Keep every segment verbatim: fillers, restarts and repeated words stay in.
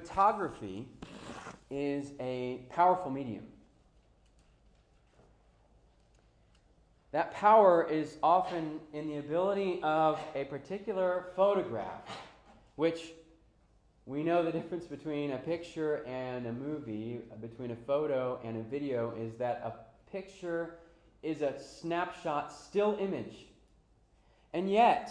photography is a powerful medium. That power is often in the ability of a particular photograph, which we know the difference between a picture and a movie, between a photo and a video, is that a picture is a snapshot, still image. And yet,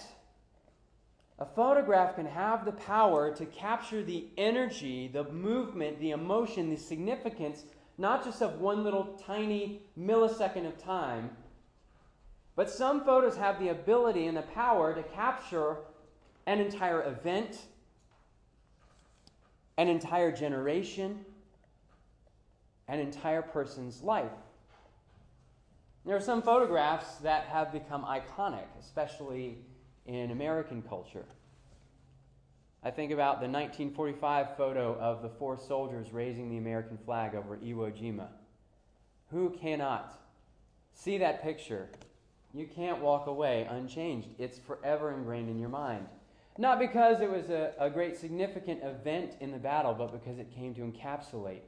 a photograph can have the power to capture the energy, the movement, the emotion, the significance, not just of one little tiny millisecond of time, but some photos have the ability and the power to capture an entire event, an entire generation, an entire person's life. There are some photographs that have become iconic, especially in American culture. I think about the nineteen forty-five photo of the four soldiers raising the American flag over Iwo Jima. Who cannot see that picture? You can't walk away unchanged. It's forever ingrained in your mind. Not because it was a, a great significant event in the battle, but because it came to encapsulate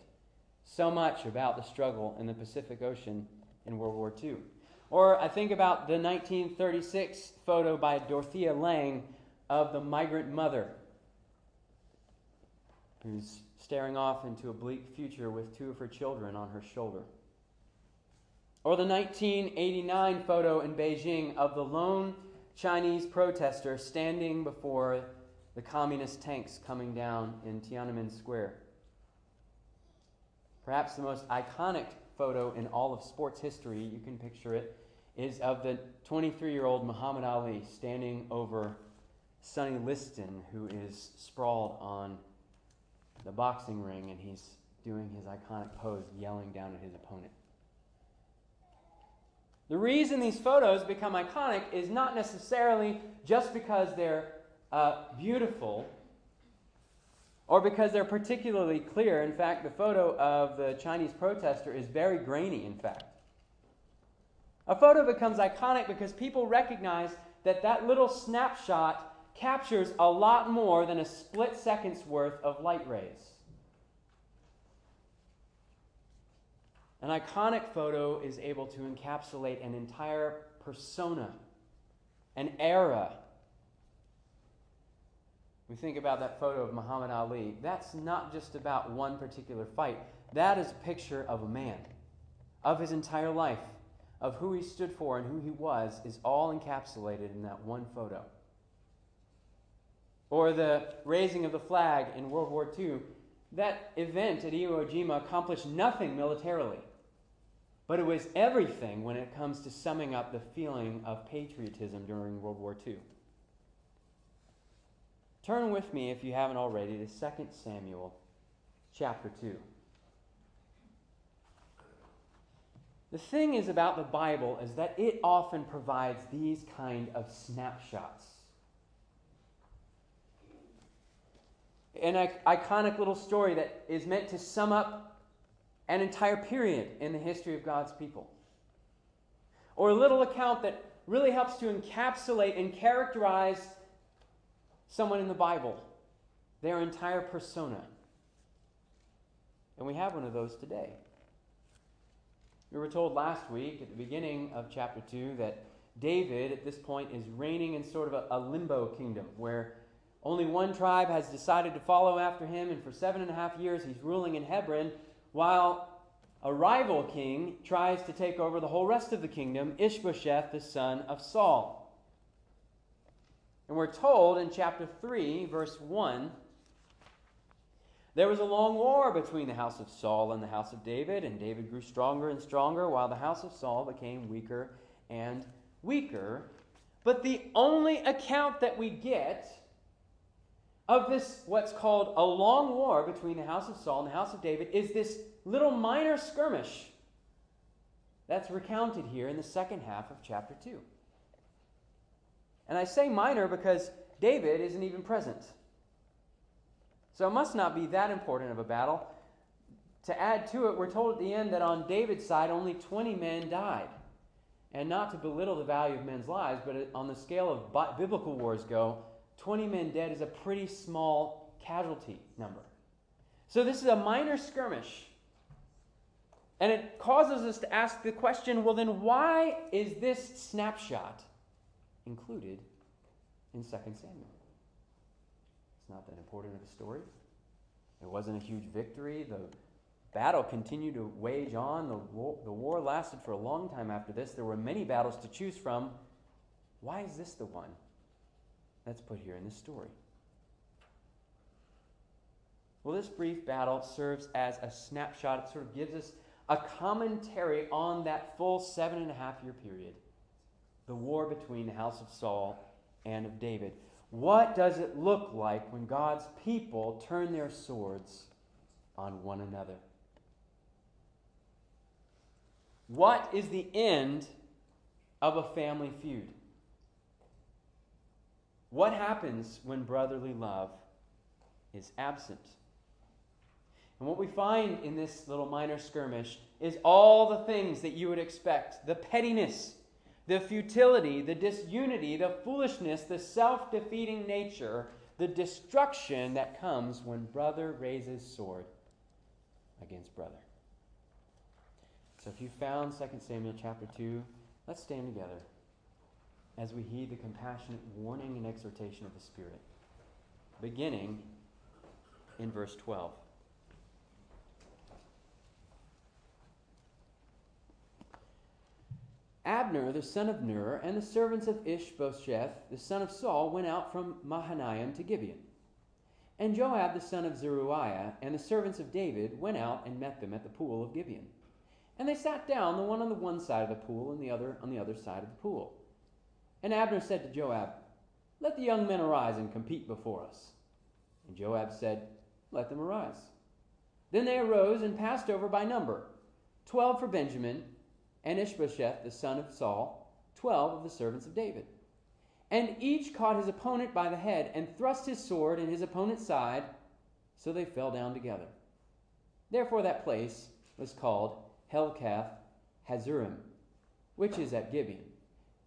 so much about the struggle in the Pacific Ocean in World War Two. Or I think about the nineteen thirty-six photo by Dorothea Lange of the migrant mother who's staring off into a bleak future with two of her children on her shoulder. Or the nineteen eighty-nine photo in Beijing of the lone Chinese protester standing before the communist tanks coming down in Tiananmen Square. Perhaps the most iconic photo in all of sports history, you can picture it, is of the twenty-three-year-old Muhammad Ali standing over Sonny Liston, who is sprawled on the boxing ring, and he's doing his iconic pose, yelling down at his opponent. The reason these photos become iconic is not necessarily just because they're uh, beautiful or because they're particularly clear. In fact, the photo of the Chinese protester is very grainy, in fact. A photo becomes iconic because people recognize that that little snapshot captures a lot more than a split second's worth of light rays. An iconic photo is able to encapsulate an entire persona, an era. We think about that photo of Muhammad Ali. That's not just about one particular fight. That is a picture of a man, of his entire life, of who he stood for and who he was, is all encapsulated in that one photo. Or the raising of the flag in World War Two. That event at Iwo Jima accomplished nothing militarily, but it was everything when it comes to summing up the feeling of patriotism during World War Two. Turn with me, if you haven't already, to Second Samuel chapter two. The thing is about the Bible is that it often provides these kind of snapshots. An iconic little story that is meant to sum up an entire period in the history of God's people. Or a little account that really helps to encapsulate and characterize someone in the Bible, their entire persona. And we have one of those today. We were told last week at the beginning of chapter two that David at this point is reigning in sort of a, a limbo kingdom where only one tribe has decided to follow after him, and for seven and a half years he's ruling in Hebron, while a rival king tries to take over the whole rest of the kingdom, Ishbosheth, the son of Saul. And we're told in chapter three, verse one, there was a long war between the house of Saul and the house of David, and David grew stronger and stronger, while the house of Saul became weaker and weaker. But the only account that we get of this, what's called a long war between the house of Saul and the house of David, is this little minor skirmish that's recounted here in the second half of chapter two. And I say minor because David isn't even present. So it must not be that important of a battle. To add to it, we're told at the end that on David's side only twenty men died. And not to belittle the value of men's lives, but on the scale of biblical wars go, twenty men dead is a pretty small casualty number. So this is a minor skirmish. And it causes us to ask the question, well then why is this snapshot included in Second Samuel? It's not that important of a story. It wasn't a huge victory. The battle continued to wage on. The war, the war lasted for a long time after this. There were many battles to choose from. Why is this the one that's put here in this story? Well, this brief battle serves as a snapshot. It sort of gives us a commentary on that full seven and a half year period, the war between the house of Saul and of David. What does it look like when God's people turn their swords on one another? What is the end of a family feud? What happens when brotherly love is absent? And what we find in this little minor skirmish is all the things that you would expect. The pettiness, the futility, the disunity, the foolishness, the self-defeating nature, the destruction that comes when brother raises sword against brother. So if you found Second Samuel chapter two, let's stand together as we heed the compassionate warning and exhortation of the Spirit, beginning in verse twelve. Abner, the son of Ner, and the servants of Ishbosheth, the son of Saul, went out from Mahanaim to Gibeon. And Joab, the son of Zeruiah, and the servants of David went out and met them at the pool of Gibeon. And they sat down, the one on the one side of the pool and the other on the other side of the pool. And Abner said to Joab, "Let the young men arise and compete before us." And Joab said, "Let them arise." Then they arose and passed over by number, twelve for Benjamin, and Ishbosheth, the son of Saul, twelve of the servants of David. And each caught his opponent by the head and thrust his sword in his opponent's side, so they fell down together. Therefore that place was called Helkath Hazurim, which is at Gibeon.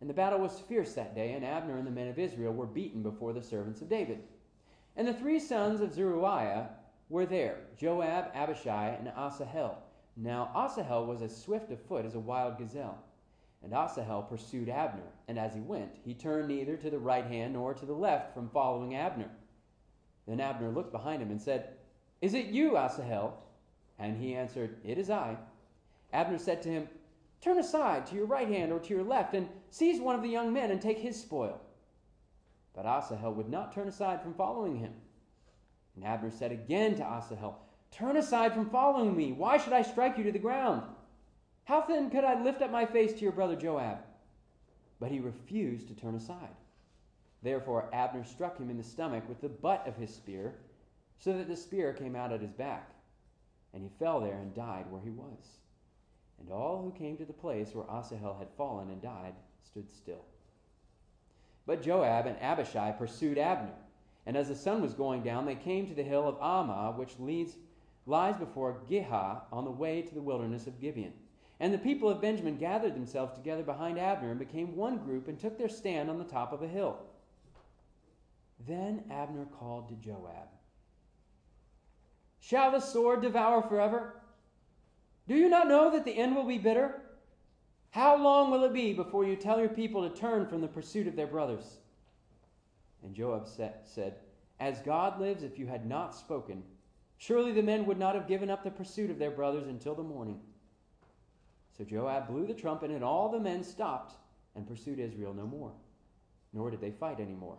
And the battle was fierce that day, and Abner and the men of Israel were beaten before the servants of David. And the three sons of Zeruiah were there, Joab, Abishai, and Asahel. Now Asahel was as swift of foot as a wild gazelle. And Asahel pursued Abner, and as he went, he turned neither to the right hand nor to the left from following Abner. Then Abner looked behind him and said, "Is it you, Asahel?" And he answered, "It is I." Abner said to him, "Turn aside to your right hand or to your left, and seize one of the young men and take his spoil." But Asahel would not turn aside from following him. And Abner said again to Asahel, "Turn aside from following me. Why should I strike you to the ground? How then could I lift up my face to your brother Joab?" But he refused to turn aside. Therefore Abner struck him in the stomach with the butt of his spear, so that the spear came out at his back. And he fell there and died where he was. And all who came to the place where Asahel had fallen and died stood still. But Joab and Abishai pursued Abner. And as the sun was going down, they came to the hill of Ammah, which leads lies before Gehah on the way to the wilderness of Gibeon. And the people of Benjamin gathered themselves together behind Abner and became one group and took their stand on the top of a hill. Then Abner called to Joab, "Shall the sword devour forever? Do you not know that the end will be bitter? How long will it be before you tell your people to turn from the pursuit of their brothers?" And Joab said, "As God lives, if you had not spoken, surely the men would not have given up the pursuit of their brothers until the morning." So Joab blew the trumpet, and all the men stopped and pursued Israel no more, nor did they fight any more.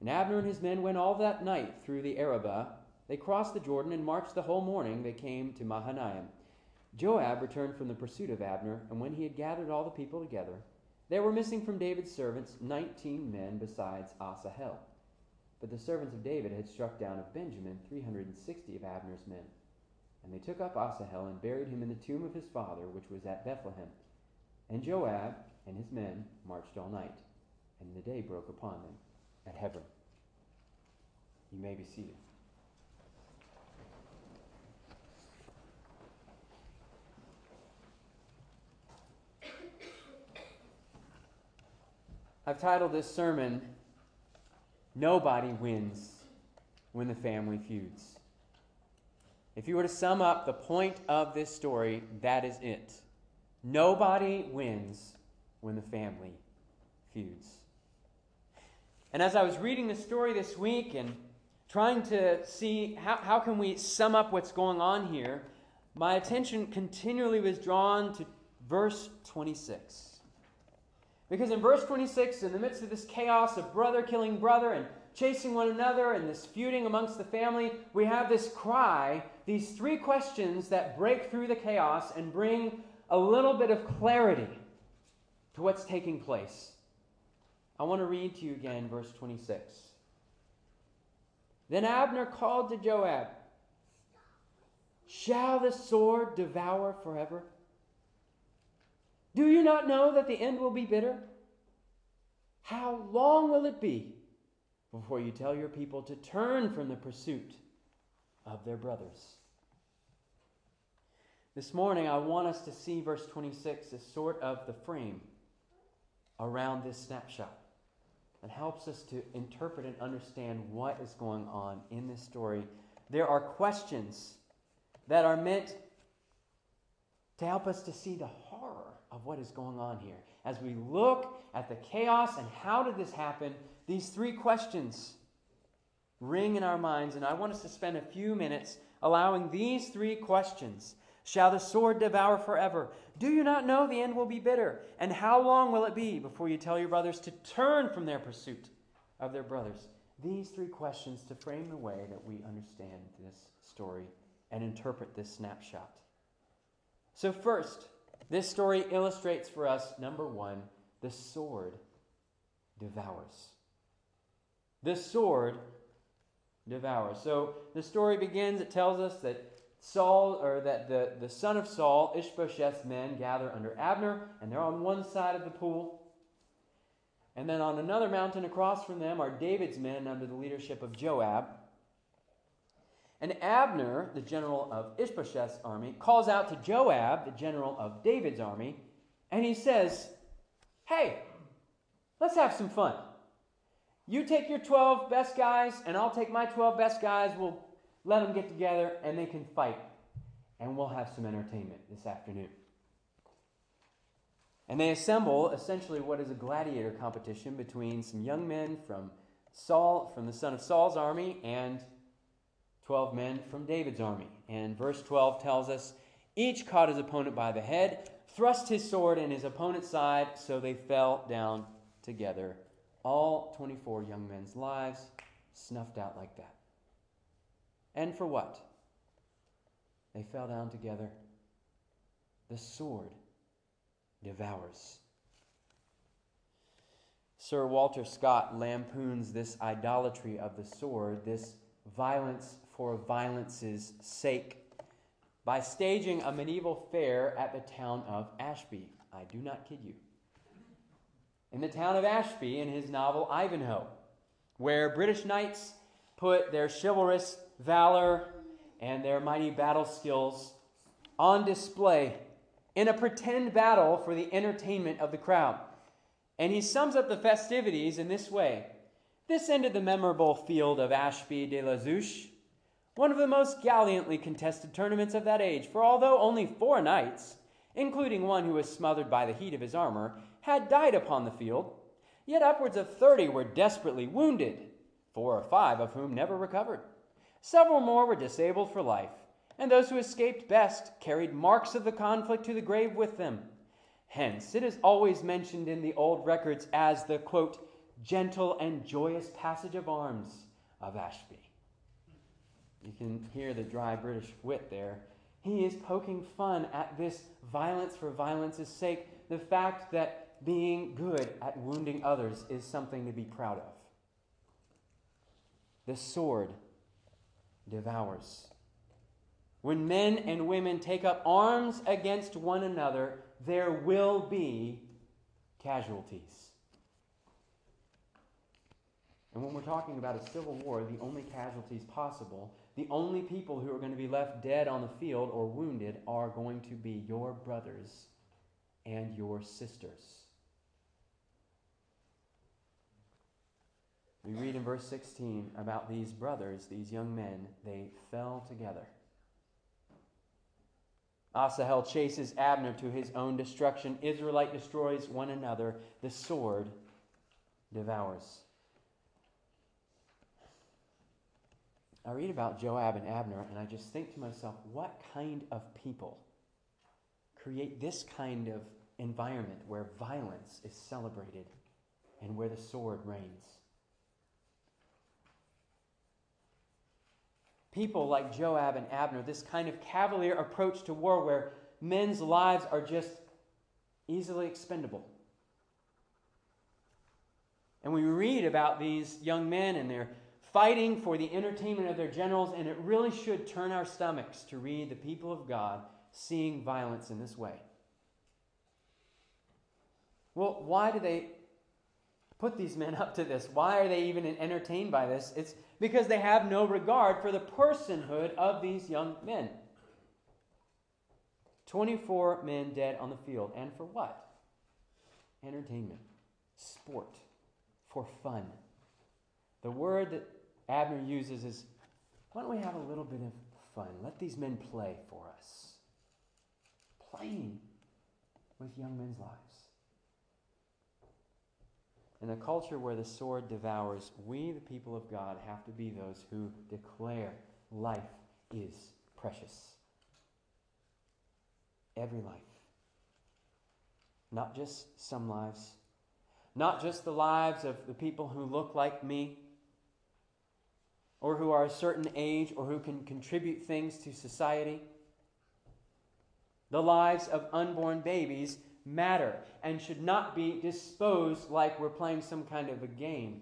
And Abner and his men went all that night through the Arabah. They crossed the Jordan and marched the whole morning. They came to Mahanaim. Joab returned from the pursuit of Abner, and when he had gathered all the people together, there were missing from David's servants nineteen men besides Asahel. But the servants of David had struck down of Benjamin three hundred sixty of Abner's men. And they took up Asahel and buried him in the tomb of his father, which was at Bethlehem. And Joab and his men marched all night, and the day broke upon them at Hebron. You may be seated. I've titled this sermon, "Nobody Wins When the Family Feuds." If you were to sum up the point of this story, that is it. Nobody wins when the family feuds. And as I was reading the story this week and trying to see how, how can we sum up what's going on here, my attention continually was drawn to verse twenty-six. Because in verse twenty-six, in the midst of this chaos of brother killing brother and chasing one another and this feuding amongst the family, we have this cry, these three questions that break through the chaos and bring a little bit of clarity to what's taking place. I want to read to you again verse twenty-six. Then Abner called to Joab, "Shall the sword devour forever? Do you not know that the end will be bitter? How long will it be before you tell your people to turn from the pursuit of their brothers?" This morning, I want us to see verse twenty-six as sort of the frame around this snapshot that helps us to interpret and understand what is going on in this story. There are questions that are meant to help us to see the horror of what is going on here. As we look at the chaos and how did this happen, these three questions ring in our minds, and I want us to spend a few minutes allowing these three questions. Shall the sword devour forever? Do you not know the end will be bitter? And how long will it be before you tell your brothers to turn from their pursuit of their brothers? These three questions to frame the way that we understand this story and interpret this snapshot. So first, this story illustrates for us, number one, the sword devours. The sword devours. So the story begins, it tells us that Saul, or that the, the son of Saul, Ishbosheth's men, gather under Abner, and they're on one side of the pool. And then on another mountain across from them are David's men under the leadership of Joab. And Abner, the general of Ishbosheth's army, calls out to Joab, the general of David's army, and he says, "Hey, let's have some fun. You take your twelve best guys, and I'll take my twelve best guys. We'll let them get together, and they can fight, and we'll have some entertainment this afternoon." And they assemble essentially what is a gladiator competition between some young men from Saul, from the son of Saul's army, and twelve men from David's army. And verse twelve tells us, "Each caught his opponent by the head, thrust his sword in his opponent's side, so they fell down together. All twenty-four young men's lives snuffed out like that." And for what? They fell down together. The sword devours. Sir Walter Scott lampoons this idolatry of the sword, this violence for violence's sake, by staging a medieval fair at the town of Ashby. I do not kid you. In the town of Ashby, in his novel Ivanhoe, where British knights put their chivalrous valor and their mighty battle skills on display in a pretend battle for the entertainment of the crowd. And he sums up the festivities in this way. "This ended the memorable field of Ashby de la Zouche, one of the most gallantly contested tournaments of that age, for although only four knights, including one who was smothered by the heat of his armor, had died upon the field, yet upwards of thirty were desperately wounded, four or five of whom never recovered. Several more were disabled for life, and those who escaped best carried marks of the conflict to the grave with them. Hence, it is always mentioned in the old records as the, quote, gentle and joyous passage of arms of Ashby." You can hear the dry British wit there. He is poking fun at this violence for violence's sake, the fact that being good at wounding others is something to be proud of. The sword devours. When men and women take up arms against one another, there will be casualties. And when we're talking about a civil war, the only casualties possible, the only people who are going to be left dead on the field or wounded are going to be your brothers and your sisters. We read in verse sixteen about these brothers, these young men, they fell together. Asahel chases Abner to his own destruction. Israelite destroys one another. The sword devours. I read about Joab and Abner, and I just think to myself, what kind of people create this kind of environment where violence is celebrated and where the sword reigns? People like Joab and Abner, this kind of cavalier approach to war where men's lives are just easily expendable. And we read about these young men and their fighting for the entertainment of their generals, and it really should turn our stomachs to read the people of God seeing violence in this way. Well, why do they put these men up to this? Why are they even entertained by this? It's because they have no regard for the personhood of these young men. twenty-four men dead on the field, and for what? Entertainment, sport, for fun. The word that Abner uses is, why don't we have a little bit of fun? Let these men play for us. Playing with young men's lives. In a culture where the sword devours, we, the people of God, have to be those who declare life is precious. Every life. Not just some lives. Not just the lives of the people who look like me, or who are a certain age, or who can contribute things to society. The lives of unborn babies matter and should not be disposed like we're playing some kind of a game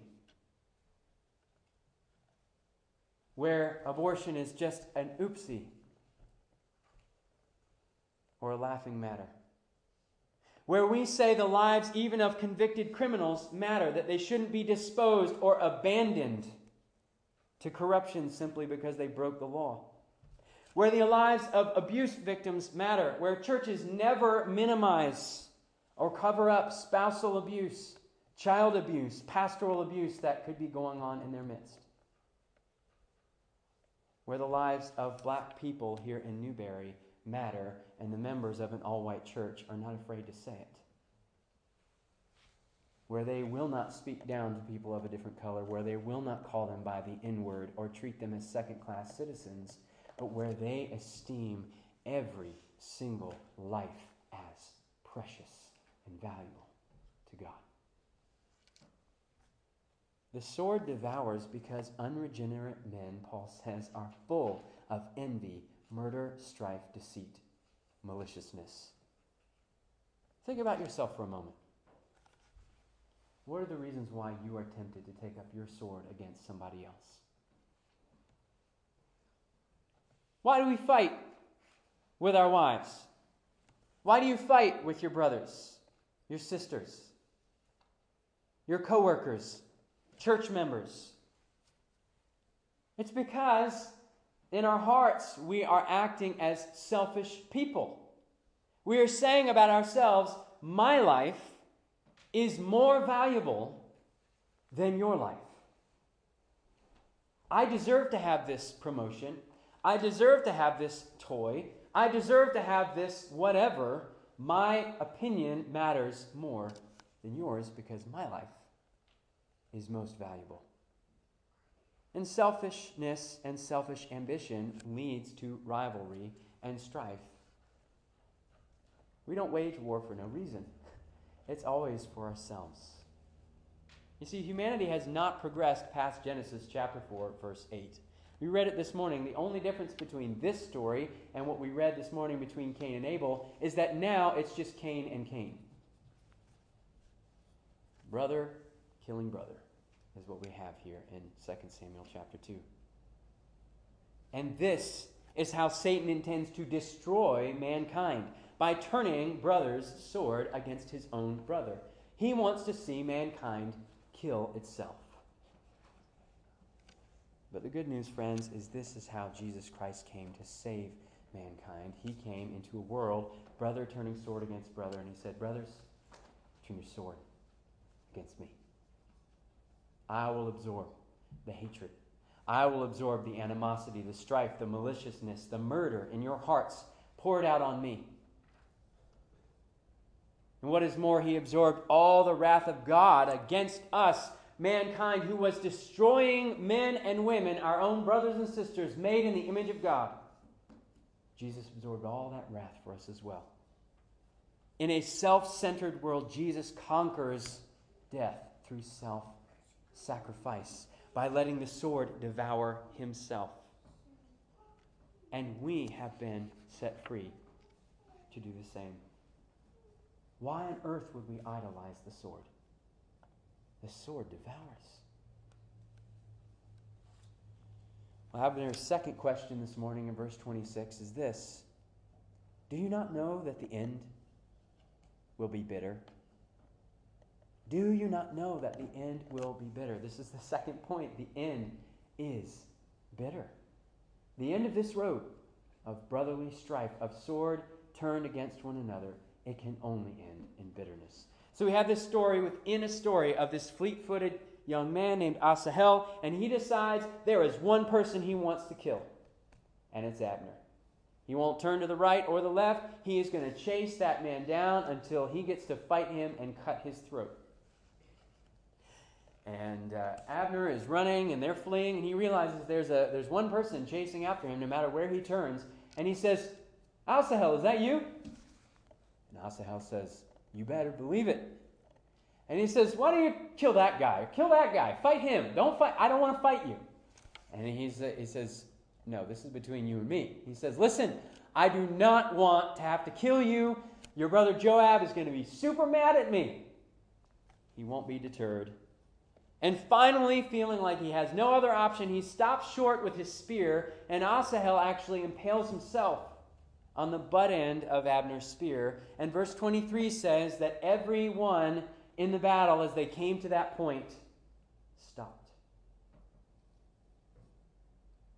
where abortion is just an oopsie or a laughing matter. Where we say the lives even of convicted criminals matter, that they shouldn't be disposed or abandoned to corruption simply because they broke the law. Where the lives of abuse victims matter, where churches never minimize or cover up spousal abuse, child abuse, pastoral abuse that could be going on in their midst. Where the lives of black people here in Newberry matter, and the members of an all-white church are not afraid to say it. Where they will not speak down to people of a different color, where they will not call them by the N-word or treat them as second-class citizens, but where they esteem every single life as precious and valuable to God. The sword devours because unregenerate men, Paul says, are full of envy, murder, strife, deceit, maliciousness. Think about yourself for a moment. What are the reasons why you are tempted to take up your sword against somebody else? Why do we fight with our wives? Why do you fight with your brothers, your sisters, your coworkers, church members? It's because in our hearts, we are acting as selfish people. We are saying about ourselves, my life is more valuable than your life. I deserve to have this promotion. I deserve to have this toy. I deserve to have this whatever. My opinion matters more than yours because my life is most valuable. And selfishness and selfish ambition leads to rivalry and strife. We don't wage war for no reason. It's always for ourselves. You see, humanity has not progressed past Genesis chapter four, verse eight. We read it this morning. The only difference between this story and what we read this morning between Cain and Abel is that now it's just Cain and Cain. Brother killing brother is what we have here in Second Samuel chapter two. And this is how Satan intends to destroy mankind, by turning brother's sword against his own brother. He wants to see mankind kill itself. But the good news, friends, is this is how Jesus Christ came to save mankind. He came into a world, brother turning sword against brother, and he said, brothers, turn your sword against me. I will absorb the hatred. I will absorb the animosity, the strife, the maliciousness, the murder in your hearts, pour it out on me. And what is more, he absorbed all the wrath of God against us, mankind, who was destroying men and women, our own brothers and sisters, made in the image of God. Jesus absorbed all that wrath for us as well. In a self-centered world, Jesus conquers death through self-sacrifice by letting the sword devour himself. And we have been set free to do the same. Why on earth would we idolize the sword? The sword devours. Well, Abner's second question this morning in verse twenty-six is this: do you not know that the end will be bitter? Do you not know that the end will be bitter? This is the second point. The end is bitter. The end of this road of brotherly strife, of sword turned against one another, it can only end in bitterness. So we have this story within a story of this fleet-footed young man named Asahel, and he decides there is one person he wants to kill, and it's Abner. He won't turn to the right or the left. He is going to chase that man down until he gets to fight him and cut his throat. And uh, Abner is running, and they're fleeing, and he realizes there's a there's one person chasing after him no matter where he turns, and he says, "Asahel, is that you?" And Asahel says, "You better believe it." And he says, "Why don't you kill that guy? Kill that guy. Fight him. Don't fight. I don't want to fight you." And he's, uh, he says, "No, this is between you and me." He says, "Listen, I do not want to have to kill you. Your brother Joab is going to be super mad at me." He won't be deterred. And finally, feeling like he has no other option, he stops short with his spear, and Asahel actually impales himself on the butt end of Abner's spear. And verse twenty-three says that everyone in the battle, as they came to that point, stopped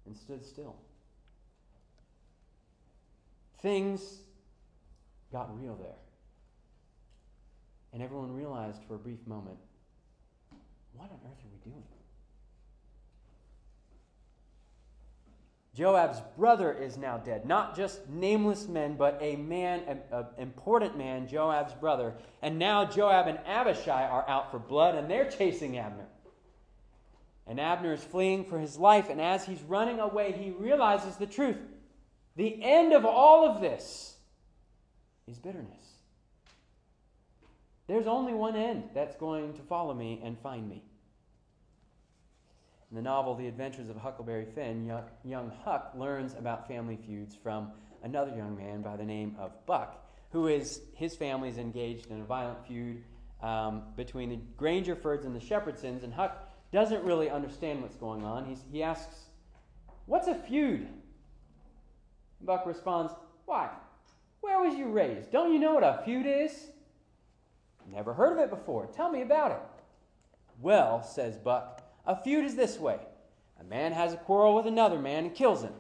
and stood still. Things got real there. And everyone realized for a brief moment, what on earth are we doing? Joab's brother is now dead. Not just nameless men, but a man, an important man, Joab's brother. And now Joab and Abishai are out for blood, and they're chasing Abner. And Abner is fleeing for his life, and as he's running away, he realizes the truth. The end of all of this is bitterness. There's only one end that's going to follow me and find me. In the novel The Adventures of Huckleberry Finn, young Huck learns about family feuds from another young man by the name of Buck, who is, his family's engaged in a violent feud um, between the Grangerfords and the Shepherdsons, and Huck doesn't really understand what's going on. He's, he asks, "What's a feud?" Buck responds, "Why? Where was you raised? Don't you know what a feud is?" "Never heard of it before. Tell me about it." "Well," says Buck, "a feud is this way. A man has a quarrel with another man and kills him.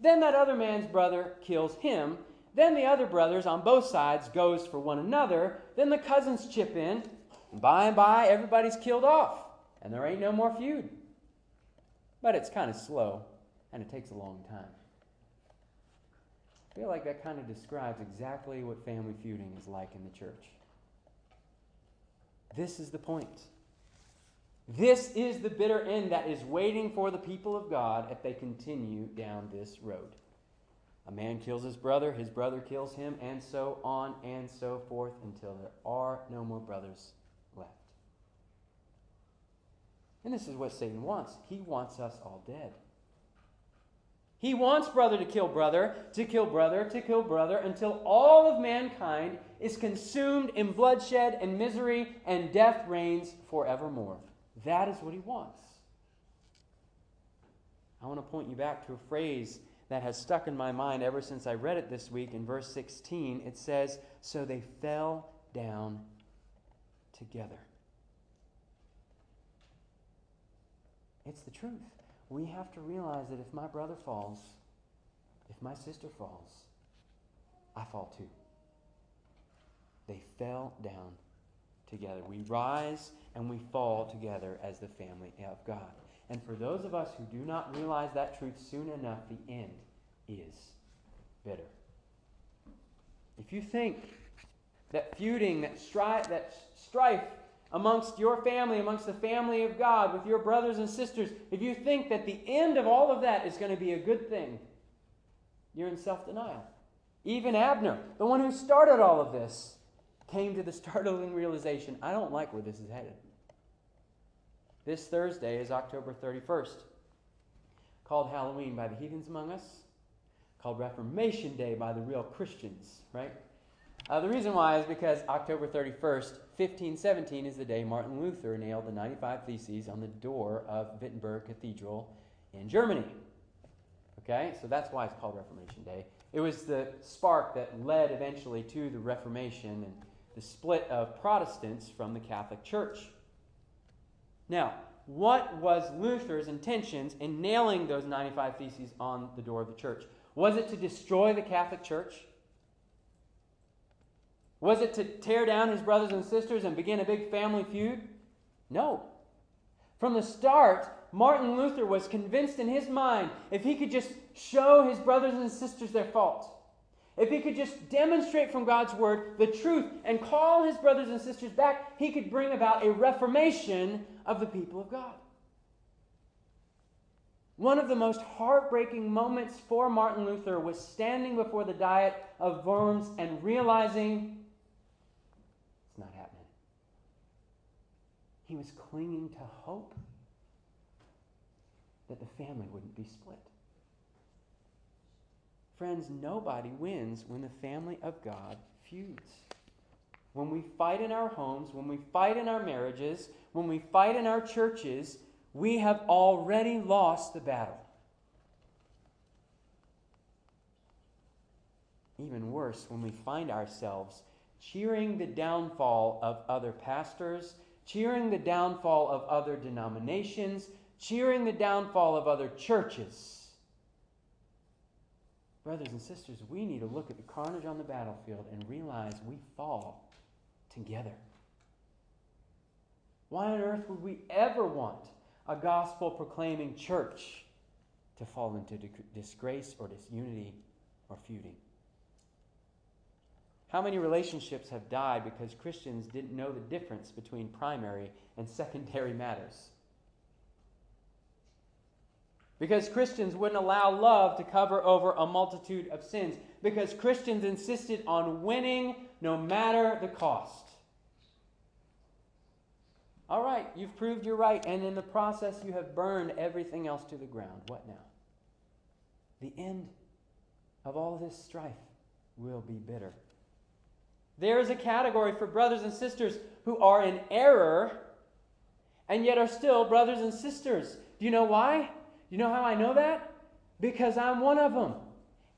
Then that other man's brother kills him. Then the other brothers on both sides goes for one another. Then the cousins chip in. And by and by, everybody's killed off. And there ain't no more feud. But it's kind of slow, and it takes a long time." I feel like that kind of describes exactly what family feuding is like in the church. This is the point. This is the bitter end that is waiting for the people of God if they continue down this road. A man kills his brother, his brother kills him, and so on and so forth until there are no more brothers left. And this is what Satan wants. He wants us all dead. He wants brother to kill brother, to kill brother, to kill brother, until all of mankind is consumed in bloodshed and misery, and death reigns forevermore. That is what he wants. I want to point you back to a phrase that has stuck in my mind ever since I read it this week. In verse sixteen, it says, "So they fell down together." It's the truth. We have to realize that if my brother falls, if my sister falls, I fall too. They fell down together. We rise and we fall together as the family of God. And for those of us who do not realize that truth soon enough, the end is bitter. If you think that feuding, that strife, that strife amongst your family, amongst the family of God, with your brothers and sisters, if you think that the end of all of that is going to be a good thing, you're in self-denial. Even Abner, the one who started all of this, came to the startling realization, I don't like where this is headed. This Thursday is October thirty-first, called Halloween by the heathens among us, called Reformation Day by the real Christians, right? Uh, the reason why is because October thirty-first, fifteen seventeen, is the day Martin Luther nailed the ninety-five Theses on the door of Wittenberg Cathedral in Germany. Okay, so that's why it's called Reformation Day. It was the spark that led eventually to the Reformation and the split of Protestants from the Catholic Church. Now, what was Luther's intentions in nailing those ninety-five Theses on the door of the church? Was it to destroy the Catholic Church? Was it to tear down his brothers and sisters and begin a big family feud? No. From the start, Martin Luther was convinced in his mind, if he could just show his brothers and sisters their fault, if he could just demonstrate from God's word the truth and call his brothers and sisters back, he could bring about a reformation of the people of God. One of the most heartbreaking moments for Martin Luther was standing before the Diet of Worms and realizing it's not happening. He was clinging to hope that the family wouldn't be split. Friends, nobody wins when the family of God feuds. When we fight in our homes, when we fight in our marriages, when we fight in our churches, we have already lost the battle. Even worse, when we find ourselves cheering the downfall of other pastors, cheering the downfall of other denominations, cheering the downfall of other churches. Brothers and sisters, we need to look at the carnage on the battlefield and realize we fall together. Why on earth would we ever want a gospel-proclaiming church to fall into disgrace or disunity or feuding? How many relationships have died because Christians didn't know the difference between primary and secondary matters? Because Christians wouldn't allow love to cover over a multitude of sins. Because Christians insisted on winning no matter the cost. All right, you've proved you're right, and in the process you have burned everything else to the ground. What now? The end of all this strife will be bitter. There is a category for brothers and sisters who are in error and yet are still brothers and sisters. Do you know why? You know how I know that? Because I'm one of them,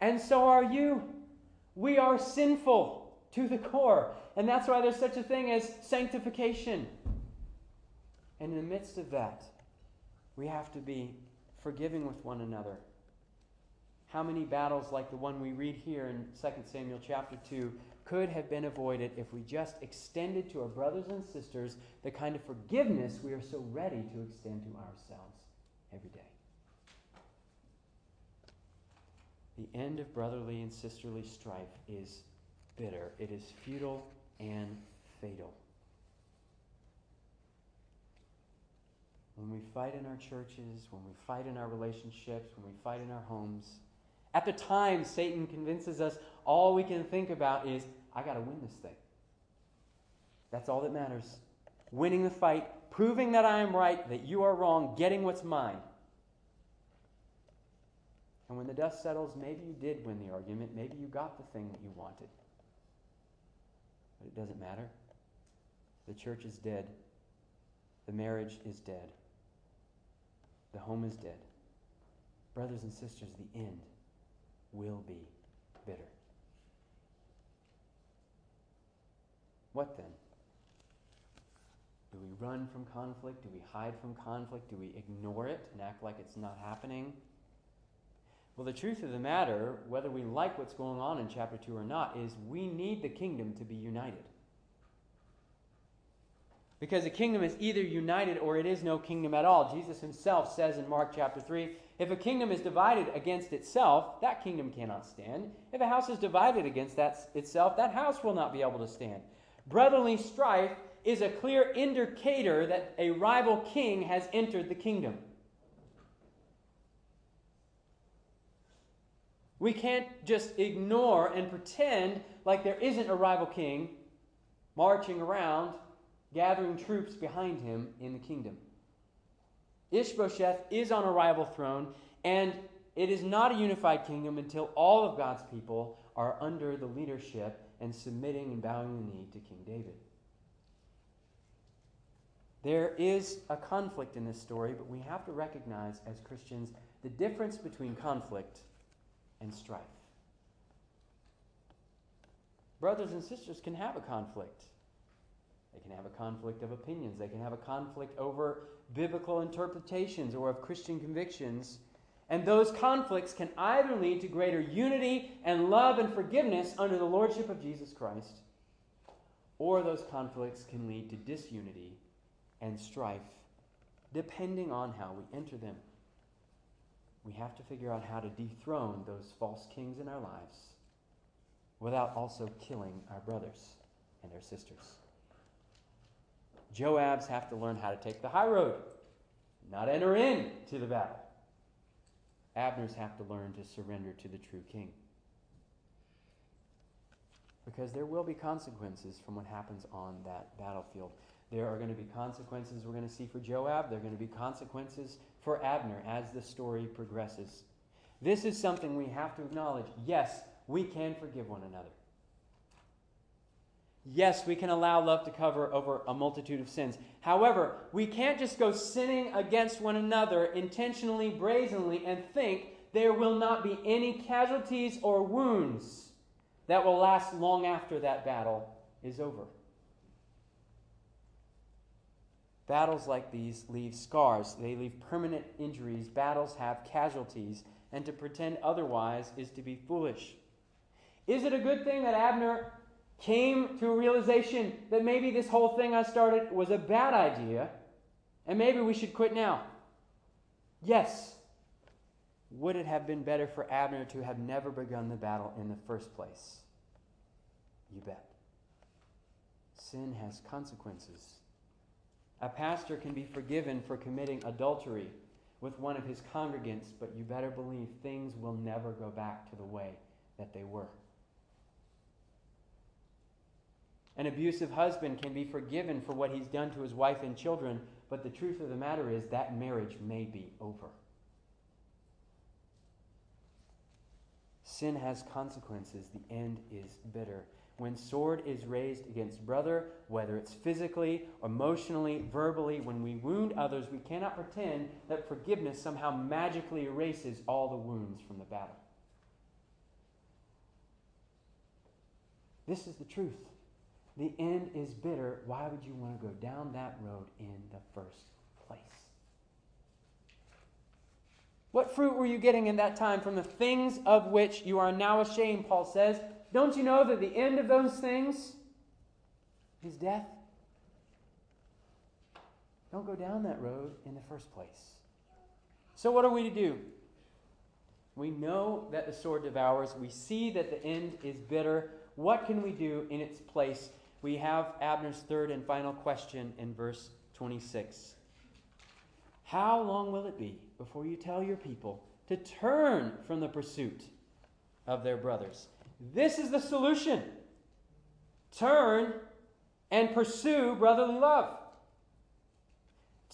and so are you. We are sinful to the core, and that's why there's such a thing as sanctification. And in the midst of that, we have to be forgiving with one another. How many battles like the one we read here in Second Samuel chapter two could have been avoided if we just extended to our brothers and sisters the kind of forgiveness we are so ready to extend to ourselves every day? The end of brotherly and sisterly strife is bitter. It is futile and fatal. When we fight in our churches, when we fight in our relationships, when we fight in our homes, at the time Satan convinces us all we can think about is, I got to win this thing. That's all that matters. Winning the fight, proving that I am right, that you are wrong, getting what's mine. And when the dust settles, maybe you did win the argument. Maybe you got the thing that you wanted. But it doesn't matter. The church is dead. The marriage is dead. The home is dead. Brothers and sisters, the end will be bitter. What then? Do we run from conflict? Do we hide from conflict? Do we ignore it and act like it's not happening? Well, the truth of the matter, whether we like what's going on in chapter two or not, is we need the kingdom to be united. Because a kingdom is either united or it is no kingdom at all. Jesus himself says in Mark chapter three, If a kingdom is divided against itself, that kingdom cannot stand. If a house is divided against that itself, that house will not be able to stand. Brotherly strife is a clear indicator that a rival king has entered the kingdom. We can't just ignore and pretend like there isn't a rival king marching around, gathering troops behind him in the kingdom. Ishbosheth is on a rival throne, and it is not a unified kingdom until all of God's people are under the leadership and submitting and bowing the knee to King David. There is a conflict in this story, but we have to recognize as Christians the difference between conflict and strife. Brothers and sisters can have a conflict. They can have a conflict of opinions. They can have a conflict over biblical interpretations or of Christian convictions. And those conflicts can either lead to greater unity and love and forgiveness under the lordship of Jesus Christ, or those conflicts can lead to disunity and strife, depending on how we enter them. We have to figure out how to dethrone those false kings in our lives without also killing our brothers and our sisters. Joabs have to learn how to take the high road, not enter into the battle. Abners have to learn to surrender to the true king, because there will be consequences from what happens on that battlefield. There are going to be consequences we're going to see for Joab. There are going to be consequences for Abner as the story progresses. This is something we have to acknowledge. Yes, we can forgive one another. Yes, we can allow love to cover over a multitude of sins. However, we can't just go sinning against one another intentionally, brazenly, and think there will not be any casualties or wounds that will last long after that battle is over. Battles like these leave scars. They leave permanent injuries. Battles have casualties, and to pretend otherwise is to be foolish. Is it a good thing that Abner came to a realization that maybe this whole thing I started was a bad idea, and maybe we should quit now? Yes. Would it have been better for Abner to have never begun the battle in the first place? You bet. Sin has consequences. A pastor can be forgiven for committing adultery with one of his congregants, but you better believe things will never go back to the way that they were. An abusive husband can be forgiven for what he's done to his wife and children, but the truth of the matter is that marriage may be over. Sin has consequences. The end is bitter. When sword is raised against brother, whether it's physically, emotionally, verbally, when we wound others, we cannot pretend that forgiveness somehow magically erases all the wounds from the battle. This is the truth. The end is bitter. Why would you want to go down that road in the first place? What fruit were you getting in that time from the things of which you are now ashamed, Paul says? Don't you know that the end of those things is death? Don't go down that road in the first place. So what are we to do? We know that the sword devours. We see that the end is bitter. What can we do in its place? We have Abner's third and final question in verse twenty-six. How long will it be before you tell your people to turn from the pursuit of their brothers? This is the solution. Turn and pursue brotherly love.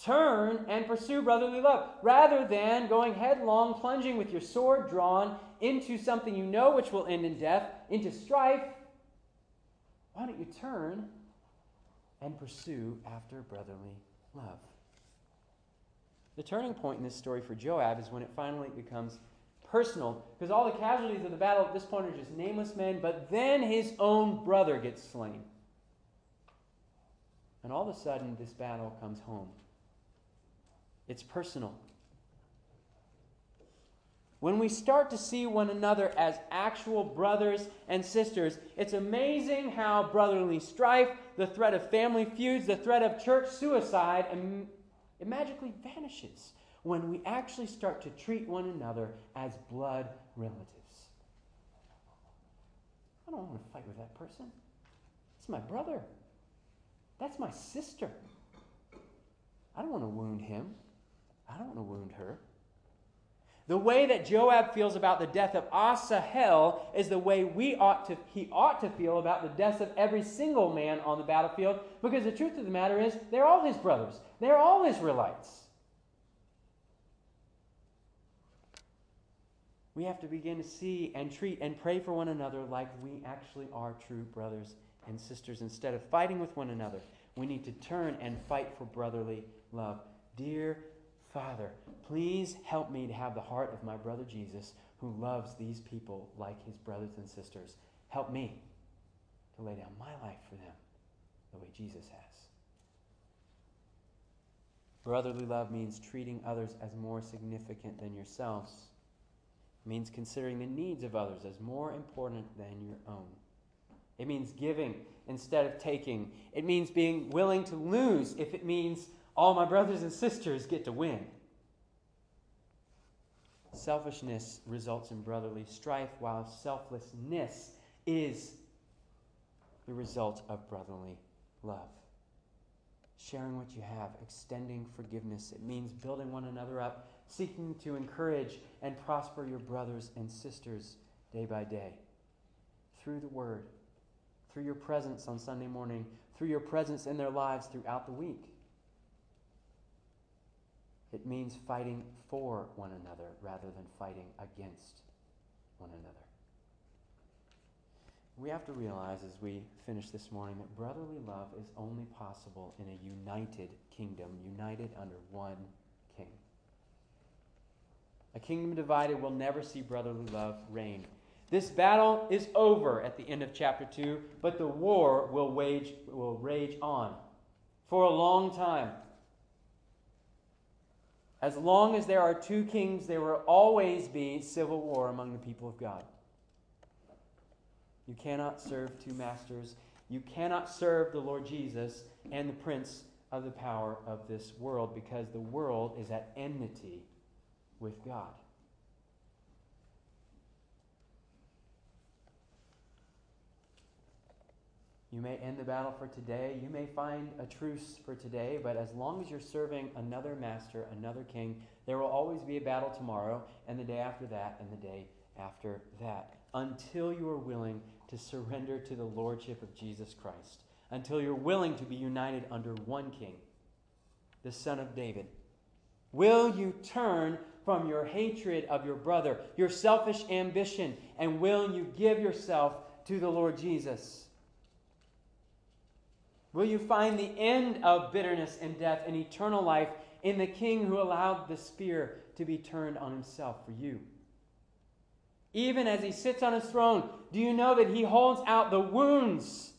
Turn and pursue brotherly love, rather than going headlong, plunging with your sword drawn into something you know which will end in death, into strife. Why don't you turn and pursue after brotherly love? The turning point in this story for Joab is when it finally becomes personal, because all the casualties of the battle at this point are just nameless men, but then his own brother gets slain. And all of a sudden, this battle comes home. It's personal. When we start to see one another as actual brothers and sisters, it's amazing how brotherly strife, the threat of family feuds, the threat of church suicide, it magically vanishes. when we actually start to treat one another as blood relatives. I don't want to fight with that person. That's my brother. That's my sister. I don't want to wound him. I don't want to wound her. The way that Joab feels about the death of Asahel is the way we ought to, he ought to feel about the deaths of every single man on the battlefield, because the truth of the matter is they're all his brothers. They're all Israelites. We have to begin to see and treat and pray for one another like we actually are true brothers and sisters. Instead of fighting with one another, we need to turn and fight for brotherly love. Dear Father, please help me to have the heart of my brother Jesus, who loves these people like his brothers and sisters. Help me to lay down my life for them the way Jesus has. Brotherly love means treating others as more significant than yourselves. It means considering the needs of others as more important than your own. It means giving instead of taking. It means being willing to lose if it means all my brothers and sisters get to win. Selfishness results in brotherly strife, while selflessness is the result of brotherly love. Sharing what you have, extending forgiveness. It means building one another up, seeking to encourage and prosper your brothers and sisters day by day. Through the Word, through your presence on Sunday morning, through your presence in their lives throughout the week. It means fighting for one another rather than fighting against one another. We have to realize as we finish this morning that brotherly love is only possible in a united kingdom, united under one king. A kingdom divided will never see brotherly love reign. This battle is over at the end of chapter two, but the war will wage will rage on for a long time. As long as there are two kings, there will always be civil war among the people of God. You cannot serve two masters. You cannot serve the Lord Jesus and the prince of the power of this world, because the world is at enmity with God. You may end the battle for today. You may find a truce for today. But as long as you're serving another master, another king, there will always be a battle tomorrow and the day after that and the day after that, until you are willing to surrender to the lordship of Jesus Christ, until you're willing to be united under one king, the Son of David. Will you turn from your hatred of your brother, your selfish ambition, and will you give yourself to the Lord Jesus? Will you find the end of bitterness and death and eternal life in the King who allowed the spear to be turned on himself for you? Even as he sits on his throne, do you know that he holds out the wounds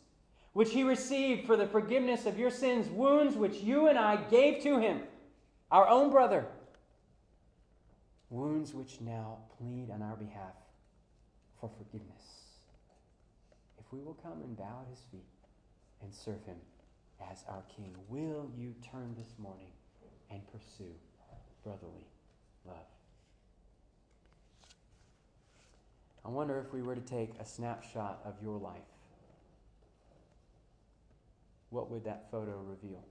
which he received for the forgiveness of your sins, wounds which you and I gave to him, our own brother, wounds which now plead on our behalf for forgiveness, if we will come and bow at his feet and serve him as our King. Will you turn this morning and pursue brotherly love? I wonder if we were to take a snapshot of your life, what would that photo reveal?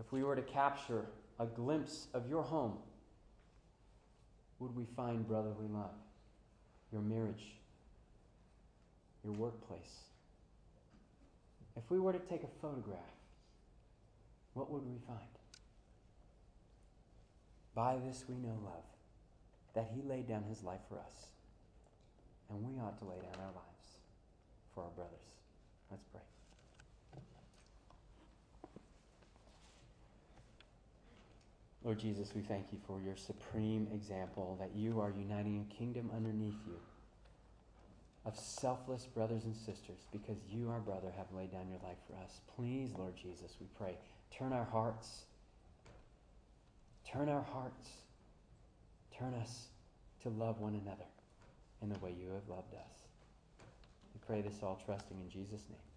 If we were to capture a glimpse of your home, would we find brotherly love? Your marriage, your workplace. If we were to take a photograph, what would we find? By this we know love, that he laid down his life for us, and we ought to lay down our lives for our brothers. Let's pray. Lord Jesus, we thank you for your supreme example, that you are uniting a kingdom underneath you of selfless brothers and sisters, because you, our brother, have laid down your life for us. Please, Lord Jesus, we pray, turn our hearts, turn our hearts, turn us to love one another in the way you have loved us. We pray this all trusting in Jesus' name.